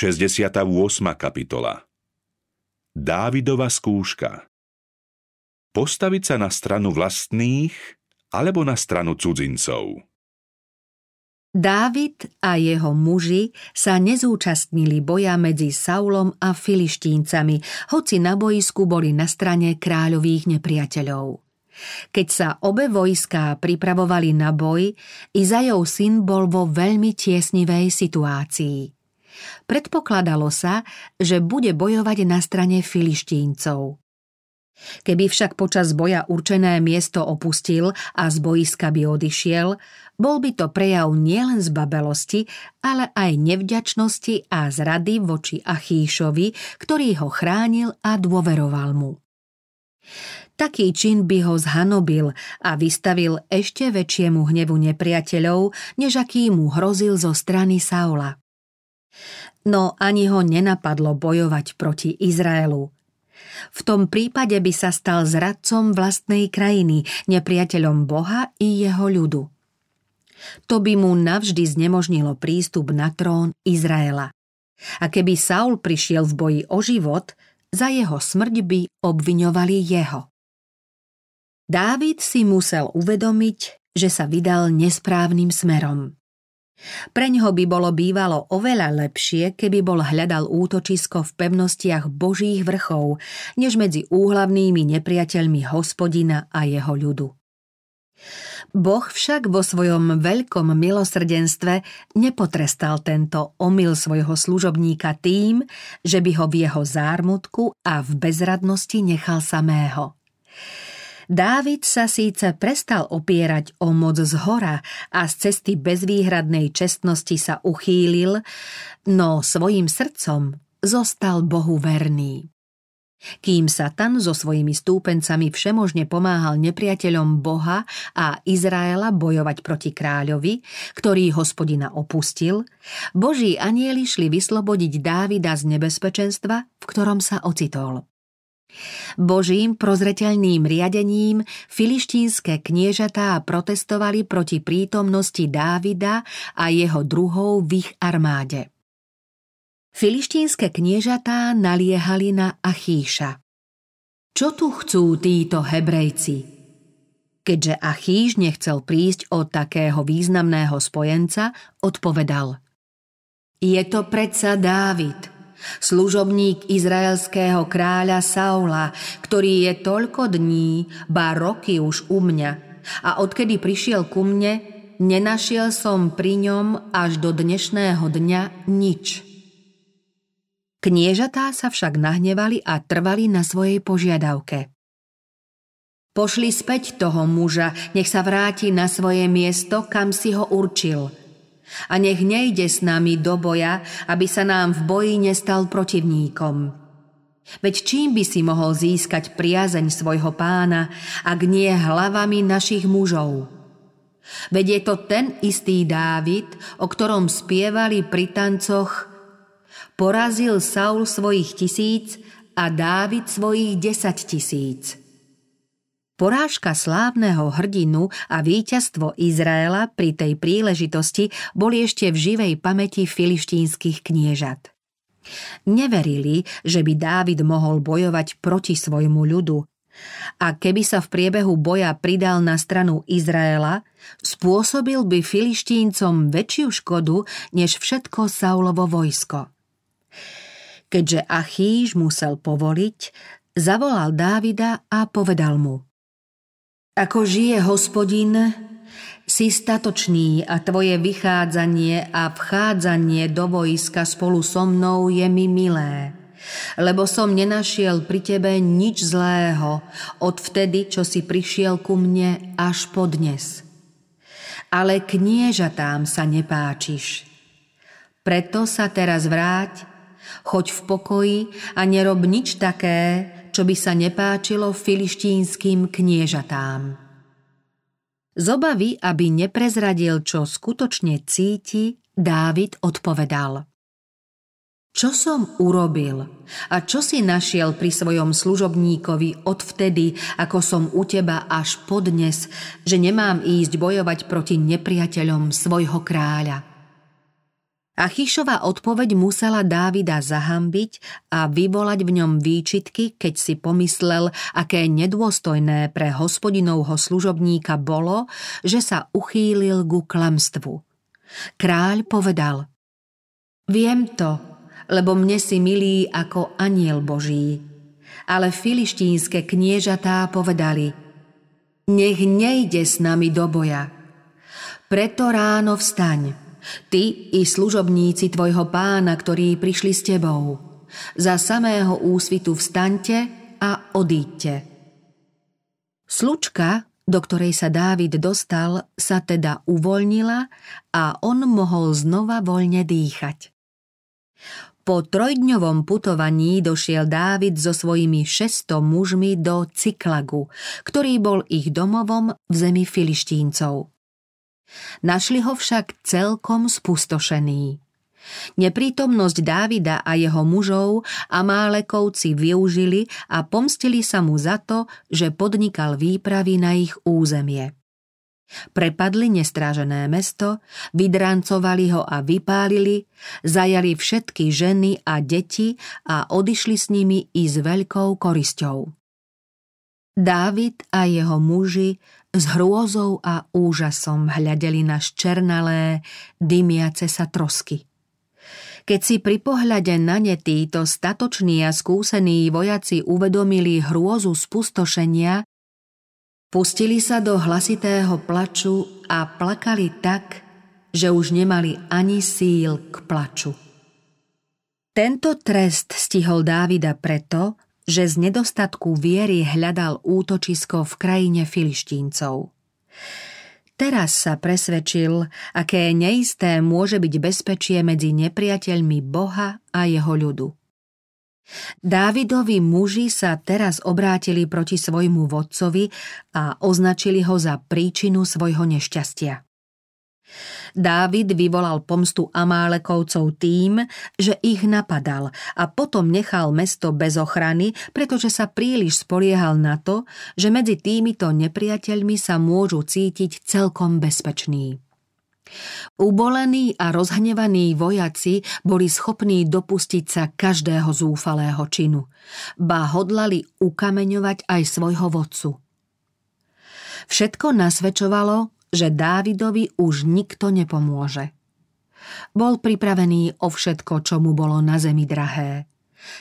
68. kapitola. Dávidova skúška. Postaviť sa na stranu vlastných alebo na stranu cudzincov. Dávid a jeho muži sa nezúčastnili boja medzi Saulom a Filištíncami, hoci na bojisku boli na strane kráľových nepriateľov. Keď sa obe vojská pripravovali na boj, Izajov syn bol vo veľmi tiesnivej situácii. Predpokladalo sa, že bude bojovať na strane Filištíncov. Keby však počas boja určené miesto opustil a z bojiska by odišiel, bol by to prejav nielen zbabelosti, ale aj nevďačnosti a zrady voči Achíšovi, ktorý ho chránil a dôveroval mu. Taký čin by ho zhanobil a vystavil ešte väčšiemu hnevu nepriateľov, než aký mu hrozil zo strany Saula. No ani ho nenapadlo bojovať proti Izraelu. V tom prípade by sa stal zradcom vlastnej krajiny, nepriateľom Boha i jeho ľudu. To by mu navždy znemožnilo prístup na trón Izraela. A keby Saul prišiel v boji o život, za jeho smrť by obviňovali jeho. Dávid si musel uvedomiť, že sa vydal nesprávnym smerom. Preňho by bolo bývalo oveľa lepšie, keby bol hľadal útočisko v pevnostiach Božích vrchov, než medzi úhlavnými nepriateľmi Hospodina a jeho ľudu. Boh však vo svojom veľkom milosrdenstve nepotrestal tento omyl svojho služobníka tým, že by ho v jeho zármutku a v bezradnosti nechal samého. Dávid sa síce prestal opierať o moc zhora a z cesty bezvýhradnej čestnosti sa uchýlil, no svojím srdcom zostal Bohu verný. Kým Satan so svojimi stúpencami všemožne pomáhal nepriateľom Boha a Izraela bojovať proti kráľovi, ktorý Hospodina opustil, Boží anjeli šli vyslobodiť Dávida z nebezpečenstva, v ktorom sa ocitol. Božím prozreteľným riadením filištínske kniežatá protestovali proti prítomnosti Dávida a jeho druhov v ich armáde. Filištínske kniežatá naliehali na Achíša. Čo tu chcú títo Hebrejci? Keďže Achíš nechcel prísť od takého významného spojenca, odpovedal: Je to predsa Dávid, služobník izraelského kráľa Saula, ktorý je toľko dní, ba roky už u mňa, a odkedy prišiel ku mne, nenašiel som pri ňom až do dnešného dňa nič. Kniežatá sa však nahnevali a trvali na svojej požiadavke. Pošli späť toho muža, nech sa vráti na svoje miesto, kam si ho určil, a nech nejde s nami do boja, aby sa nám v boji nestal protivníkom. Veď čím by si mohol získať priazeň svojho pána, ak nie hlavami našich mužov? Veď je to ten istý Dávid, o ktorom spievali pri tancoch: Porazil Saul svojich 1000 a Dávid svojich 10 000. Porážka slávneho hrdinu a víťazstvo Izraela pri tej príležitosti boli ešte v živej pamäti filištínskych kniežat. Neverili, že by Dávid mohol bojovať proti svojmu ľudu. A keby sa v priebehu boja pridal na stranu Izraela, spôsobil by Filištíncom väčšiu škodu než všetko Saulovo vojsko. Keďže Achíš musel povoliť, zavolal Dávida a povedal mu: Ako žije Hospodin, si statočný a tvoje vychádzanie a vchádzanie do vojska spolu so mnou je mi milé, lebo som nenašiel pri tebe nič zlého od vtedy, čo si prišiel ku mne až po dnes. Ale kniežatám sa nepáčiš. Preto sa teraz vráť, choď v pokoji a nerob nič také, čo by sa nepáčilo filištínskym kniežatám. Z obavy, aby neprezradil, čo skutočne cíti, Dávid odpovedal: Čo som urobil a čo si našiel pri svojom služobníkovi odvtedy, ako som u teba až podnes, že nemám ísť bojovať proti nepriateľom svojho kráľa? Achišova odpoveď musela Dávida zahambiť a vyvolať v ňom výčitky, keď si pomyslel, aké nedôstojné pre hospodinovho služobníka bolo, že sa uchýlil ku klamstvu. Kráľ povedal: Viem to, lebo mne si milí ako anjel Boží. Ale filištínske kniežatá povedali: Nech nejde s nami do boja. Preto ráno vstaň, ty i služobníci tvojho pána, ktorí prišli s tebou. Za samého úsvitu vstaňte a odíďte. Slučka, do ktorej sa Dávid dostal, sa teda uvoľnila a on mohol znova voľne dýchať. Po trojdňovom putovaní došiel Dávid so svojimi 600 mužmi do Ciklagu, ktorý bol ich domovom v zemi Filištíncov. Našli ho však celkom spustošený. Neprítomnosť Dávida a jeho mužov Amálekovci využili a pomstili sa mu za to, že podnikal výpravy na ich územie. Prepadli nestrážené mesto, vydrancovali ho a vypálili, zajali všetky ženy a deti a odišli s nimi i s veľkou korisťou. Dávid a jeho muži s hrôzou a úžasom hľadeli na ščernalé, dymiace sa trosky. Keď si pri pohľade na ne títo statoční a skúsení vojaci uvedomili hrôzu spustošenia, pustili sa do hlasitého plaču a plakali tak, že už nemali ani síl k plaču. Tento trest stihol Dávida preto, že z nedostatku viery hľadal útočisko v krajine Filištíncov. Teraz sa presvedčil, aké neisté môže byť bezpečie medzi nepriateľmi Boha a jeho ľudu. Dávidovi muži sa teraz obrátili proti svojmu vodcovi a označili ho za príčinu svojho nešťastia. Dávid vyvolal pomstu Amálekovcov tým, že ich napadal a potom nechal mesto bez ochrany, pretože sa príliš spoliehal na to, že medzi týmito nepriateľmi sa môžu cítiť celkom bezpeční. Ubolení a rozhnevaní vojaci boli schopní dopustiť sa každého zúfalého činu, ba hodlali ukameňovať aj svojho vodcu. Všetko nasvedčovalo, že Dávidovi už nikto nepomôže. Bol pripravený o všetko, čo mu bolo na zemi drahé.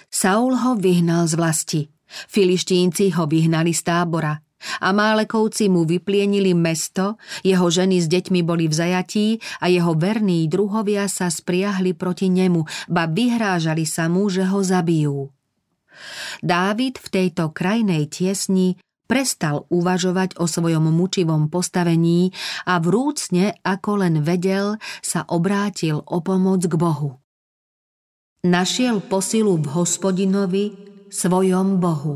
Saul ho vyhnal z vlasti, Filištínci ho vyhnali z tábora, Amálekovci mu vyplienili mesto, jeho ženy s deťmi boli v zajatí a jeho verní druhovia sa spriahli proti nemu, ba vyhrážali sa mu, že ho zabijú. Dávid v tejto krajnej tiesni prestal uvažovať o svojom mučivom postavení a vrúcne, ako len vedel, sa obrátil o pomoc k Bohu. Našiel posilu v Hospodinovi, svojom Bohu.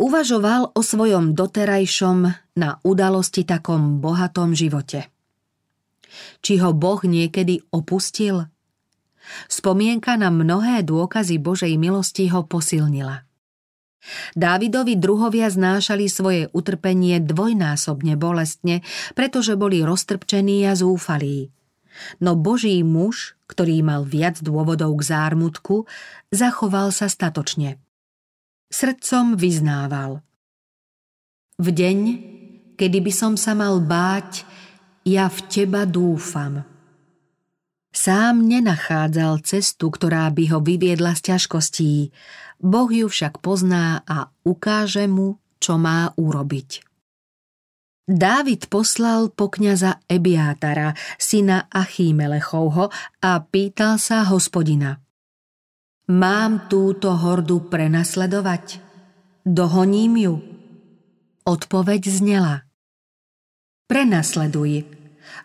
Uvažoval o svojom doterajšom na udalosti takom bohatom živote. Či ho Boh niekedy opustil? Spomienka na mnohé dôkazy Božej milosti ho posilnila. Dávidovi druhovia znášali svoje utrpenie dvojnásobne bolestne, pretože boli roztrpčení a zúfalí. No Boží muž, ktorý mal viac dôvodov k zármutku, zachoval sa statočne. Srdcom vyznával: V deň, kedy by som sa mal báť, ja v teba dúfam. Sám nenachádzal cestu, ktorá by ho vyviedla z ťažkostí. Boh ju však pozná a ukáže mu, čo má urobiť. Dávid poslal po kňaza Ebiátara, syna Achímelechovho, a pýtal sa Hospodina: Mám túto hordu prenasledovať? Dohoním ju? Odpoveď znela: Prenasleduj,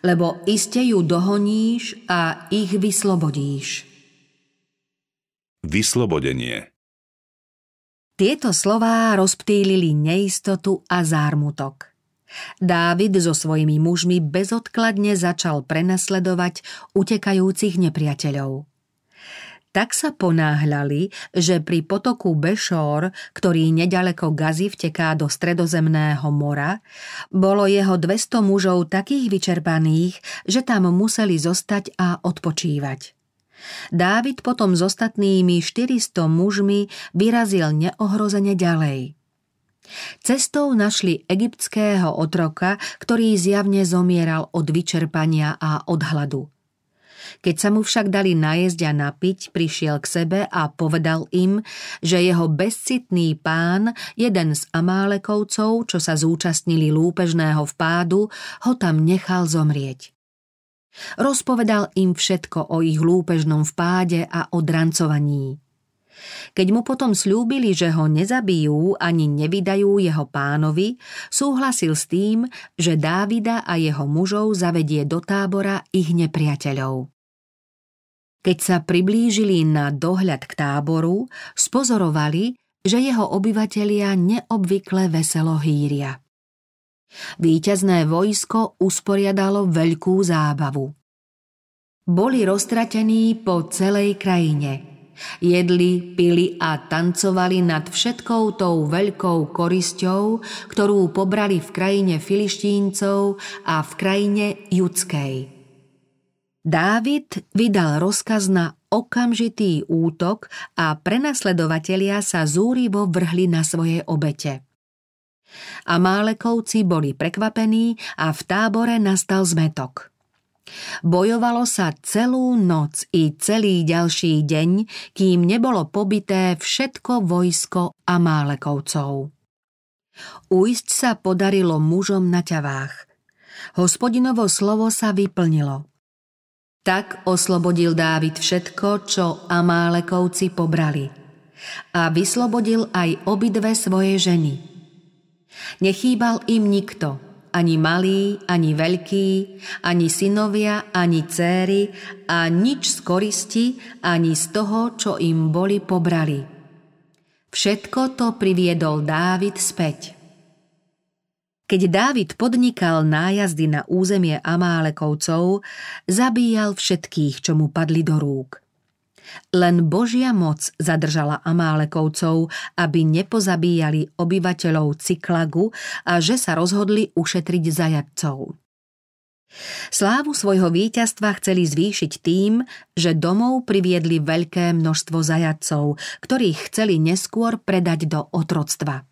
lebo iste ju dohoníš a ich vyslobodíš. Vyslobodenie. Tieto slová rozptýlili neistotu a zármutok. Dávid so svojimi mužmi bezodkladne začal prenasledovať utekajúcich nepriateľov. Tak sa ponáhľali, že pri potoku Bešór, ktorý nedaleko Gazy vteká do Stredozemného mora, bolo jeho 200 mužov takých vyčerpaných, že tam museli zostať a odpočívať. Dávid potom s ostatnými 400 mužmi vyrazil neohrozene ďalej. Cestou našli egyptského otroka, ktorý zjavne zomieral od vyčerpania a od hladu. Keď sa mu však dali najesť a napiť, prišiel k sebe a povedal im, že jeho bezcitný pán, jeden z Amálekovcov, čo sa zúčastnili lúpežného vpádu, ho tam nechal zomrieť. Rozpovedal im všetko o ich lúpežnom vpáde a o drancovaní. Keď mu potom sľúbili, že ho nezabijú ani nevydajú jeho pánovi, súhlasil s tým, že Dávida a jeho mužov zavedie do tábora ich nepriateľov. Keď sa priblížili na dohľad k táboru, spozorovali, že jeho obyvatelia neobvykle veselo hýria. Víťazné vojsko usporiadalo veľkú zábavu. Boli roztratení po celej krajine. Jedli, pili a tancovali nad všetkou tou veľkou korisťou, ktorú pobrali v krajine Filištíncov a v krajine judskej. Dávid vydal rozkaz na okamžitý útok a prenasledovatelia sa zúrivo vrhli na svoje obete. Amálekovci boli prekvapení a v tábore nastal zmätok. Bojovalo sa celú noc i celý ďalší deň, kým nebolo pobité všetko vojsko Amálekovcov. Ujsť sa podarilo mužom na ťavách. Hospodinovo slovo sa vyplnilo. Tak oslobodil Dávid všetko, čo Amálekovci pobrali. A vyslobodil aj obidve svoje ženy. Nechýbal im nikto. Ani malý, ani veľký, ani synovia, ani céry a nič z koristi, ani z toho, čo im boli pobrali. Všetko to priviedol Dávid späť. Keď Dávid podnikal nájazdy na územie Amálekovcov, zabíjal všetkých, čo mu padli do rúk. Len Božia moc zadržala Amálekovcov, aby nepozabíjali obyvateľov Ciklagu a že sa rozhodli ušetriť zajatcov. Slávu svojho víťazstva chceli zvýšiť tým, že domov priviedli veľké množstvo zajatcov, ktorých chceli neskôr predať do otroctva.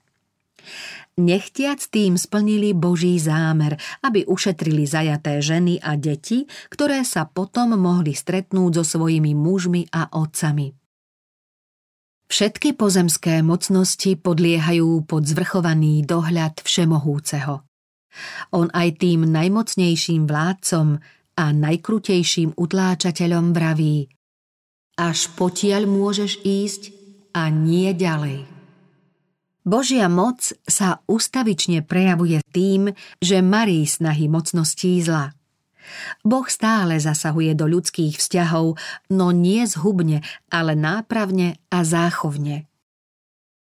Nechtiac tým splnili Boží zámer, aby ušetrili zajaté ženy a deti, ktoré sa potom mohli stretnúť so svojimi mužmi a otcami. Všetky pozemské mocnosti podliehajú pod zvrchovaný dohľad Všemohúceho. On aj tým najmocnejším vládcom a najkrutejším utláčateľom vraví: až potiaľ môžeš ísť a nie ďalej. Božia moc sa ustavične prejavuje tým, že marí snahy mocností zla. Boh stále zasahuje do ľudských vzťahov, no nie zhubne, ale nápravne a záchovne.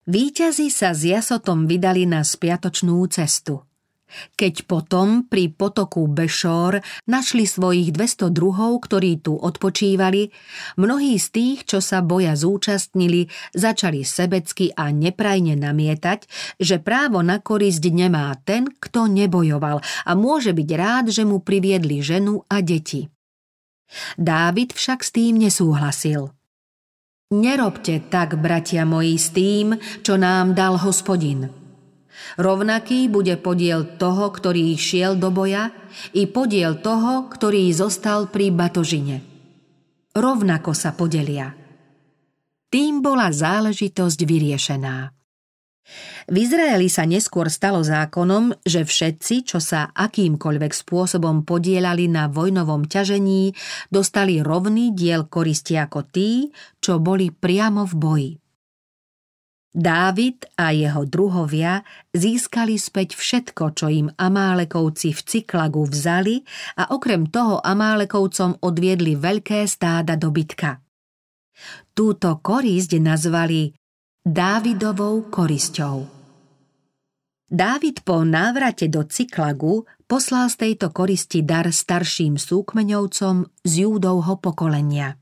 Víťazi sa s jasotom vydali na spiatočnú cestu. Keď potom pri potoku Bešór našli svojich 200 druhov, ktorí tu odpočívali, mnohí z tých, čo sa boja zúčastnili, začali sebecky a neprajne namietať, že právo na korisť nemá ten, kto nebojoval a môže byť rád, že mu priviedli ženu a deti. Dávid však s tým nesúhlasil. Nerobte tak, bratia moji, s tým, čo nám dal Hospodin. Rovnaký bude podiel toho, ktorý šiel do boja, i podiel toho, ktorý zostal pri batožine. Rovnako sa podelia. Tým bola záležitosť vyriešená. V Izraeli sa neskôr stalo zákonom, že všetci, čo sa akýmkoľvek spôsobom podielali na vojnovom ťažení, dostali rovný diel koristi ako tí, čo boli priamo v boji. Dávid a jeho druhovia získali späť všetko, čo im Amálekovci v Ciklagu vzali a okrem toho Amálekovcom odviedli veľké stáda dobytka. Túto korisť nazvali Dávidovou korisťou. Dávid po návrate do Ciklagu poslal z tejto koristi dar starším súkmeňovcom z Júdovho pokolenia.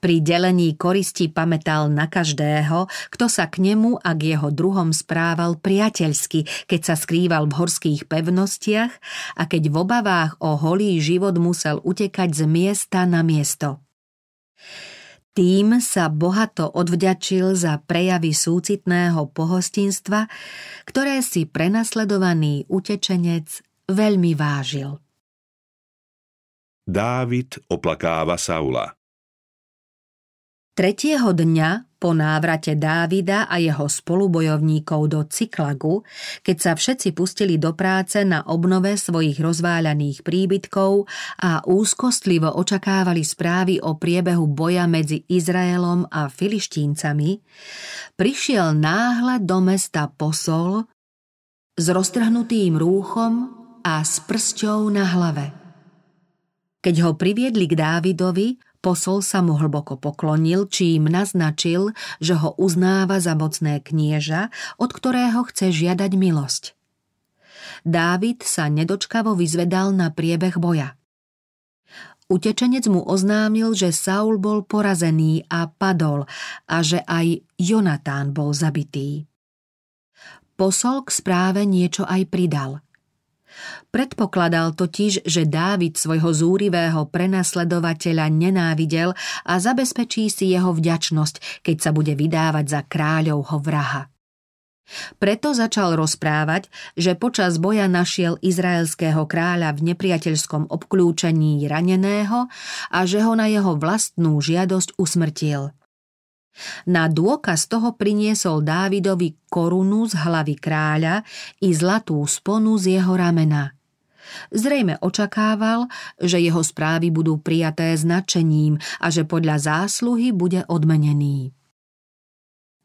Pri delení koristi pamätal na každého, kto sa k nemu a k jeho druhom správal priateľsky, keď sa skrýval v horských pevnostiach a keď v obavách o holý život musel utekať z miesta na miesto. Tým sa bohato odvďačil za prejavy súcitného pohostinstva, ktoré si prenasledovaný utečenec veľmi vážil. Dávid oplakáva Saula. Tretieho dňa po návrate Dávida a jeho spolubojovníkov do Ciklagu, keď sa všetci pustili do práce na obnove svojich rozváľaných príbytkov a úzkostlivo očakávali správy o priebehu boja medzi Izraelom a Filištíncami, prišiel náhle do mesta posol s roztrhnutým rúchom a s prsťou na hlave. Keď ho priviedli k Dávidovi, posol sa mu hlboko poklonil, čím naznačil, že ho uznáva za mocné knieža, od ktorého chce žiadať milosť. Dávid sa nedočkavo vyzvedal na priebeh boja. Utečenec mu oznámil, že Saul bol porazený a padol a že aj Jonatán bol zabitý. Posol k správe niečo aj pridal. Predpokladal totiž, že Dávid svojho zúrivého prenasledovateľa nenávidel a zabezpečí si jeho vďačnosť, keď sa bude vydávať za kráľovho vraha. Preto začal rozprávať, že počas boja našiel izraelského kráľa v nepriateľskom obklúčení raneného a že ho na jeho vlastnú žiadosť usmrtil. Na dôkaz toho priniesol Dávidovi korunu z hlavy kráľa i zlatú sponu z jeho ramena. Zrejme očakával, že jeho správy budú prijaté značením a že podľa zásluhy bude odmenený.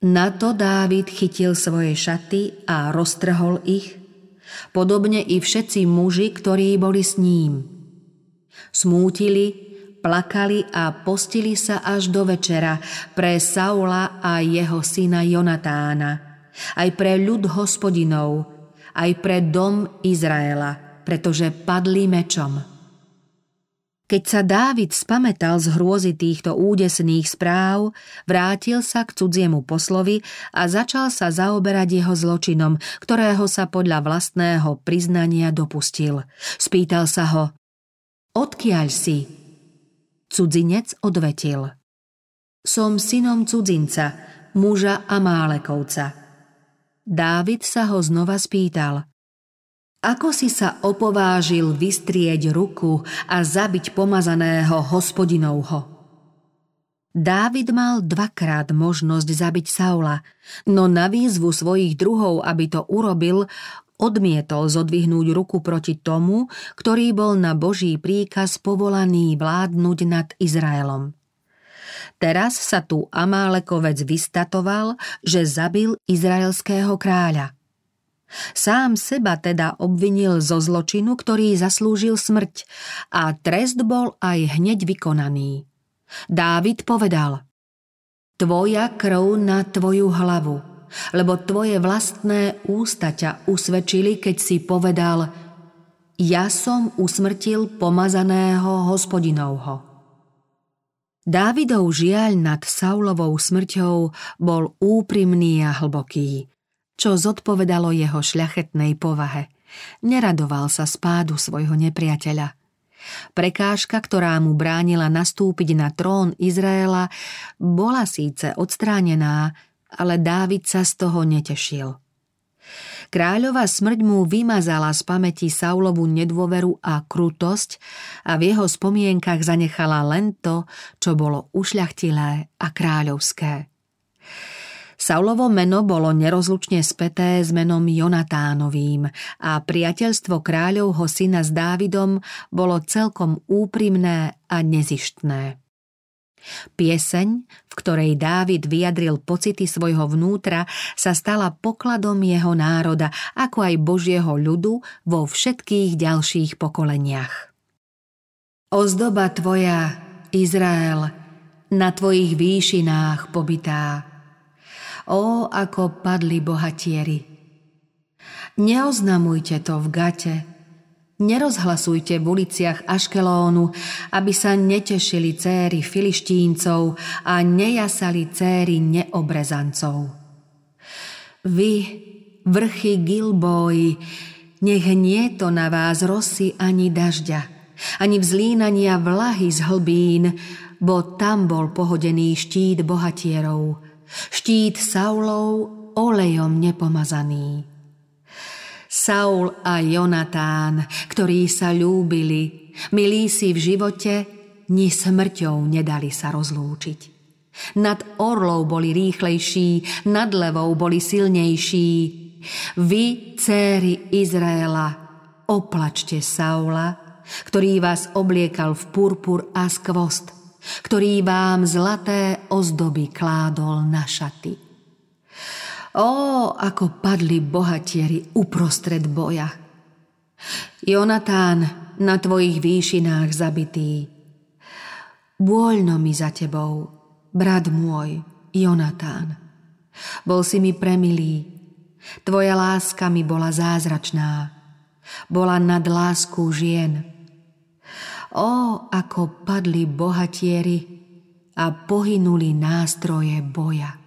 Na to Dávid chytil svoje šaty a roztrhol ich, podobne i všetci muži, ktorí boli s ním. Smútili, plakali a postili sa až do večera pre Saula a jeho syna Jonatána, aj pre ľud Hospodinov, aj pre dom Izraela, pretože padli mečom. Keď sa Dávid spamätal z hrôzy týchto údesných správ, vrátil sa k cudziemu poslovi a začal sa zaoberať jeho zločinom, ktorého sa podľa vlastného priznania dopustil. Spýtal sa ho: "Odkiaľ si?" Cudzinec odvetil: "Som synom cudzinca, muža Amálekovca." Dávid sa ho znova spýtal: "Ako si sa opovážil vystrieť ruku a zabiť pomazaného Hospodinovho?" Dávid mal dvakrát možnosť zabiť Saula, no na výzvu svojich druhov, aby to urobil, odmietol zodvihnúť ruku proti tomu, ktorý bol na Boží príkaz povolaný vládnuť nad Izraelom. Teraz sa tu Amálekovec vystatoval, že zabil izraelského kráľa. Sám seba teda obvinil zo zločinu, ktorý zaslúžil smrť, a trest bol aj hneď vykonaný. Dávid povedal: "Tvoja krv na tvoju hlavu, lebo tvoje vlastné ústa ťa usvedčili, keď si povedal: ja som usmrtil pomazaného Hospodinovho." Dávidov žiaľ nad Saulovou smrťou bol úprimný a hlboký, čo zodpovedalo jeho šľachetnej povahe. Neradoval sa z pádu svojho nepriateľa. Prekážka, ktorá mu bránila nastúpiť na trón Izraela, bola síce odstránená, ale Dávid sa z toho netešil. Kráľova smrť mu vymazala z pamäti Saulovu nedôveru a krutosť a v jeho spomienkach zanechala len to, čo bolo ušľachtilé a kráľovské. Saulovo meno bolo nerozlučne späté s menom Jonatánovým a priateľstvo kráľovho syna s Dávidom bolo celkom úprimné a nezištné. Pieseň, v ktorej Dávid vyjadril pocity svojho vnútra, sa stala pokladom jeho národa, ako aj Božieho ľudu vo všetkých ďalších pokoleniach. Ozdoba tvoja, Izrael, na tvojich výšinách pobytá. Ó, ako padli bohatieri! Neoznamujte to v Gate, Nerozhlasujte v uliciach Aškelónu, aby sa netešili céry filištíncov a nejasali céry neobrezancov. Vy, vrchy Gilbói, nech nie to na vás rosy ani dažďa, ani vzlínania vlahy z hlbín, bo tam bol pohodený štít bohatierov, štít Saulov olejom nepomazaný. Saul a Jonatán, ktorí sa ľúbili, milí si v živote, ni smrťou nedali sa rozlúčiť. Nad orlou boli rýchlejší, nad levou boli silnejší. Vy, céry Izraela, oplačte Saula, ktorý vás obliekal v purpur a skvost, ktorý vám zlaté ozdoby kládol na šaty. Ó, ako padli bohatieri uprostred boja. Jonatán, na tvojich výšinách zabitý. Bôľno mi za tebou, brat môj, Jonatán. Bol si mi premilý, tvoja láska mi bola zázračná, bola nad lásku žien. Ó, ako padli bohatieri a pohynuli nástroje boja.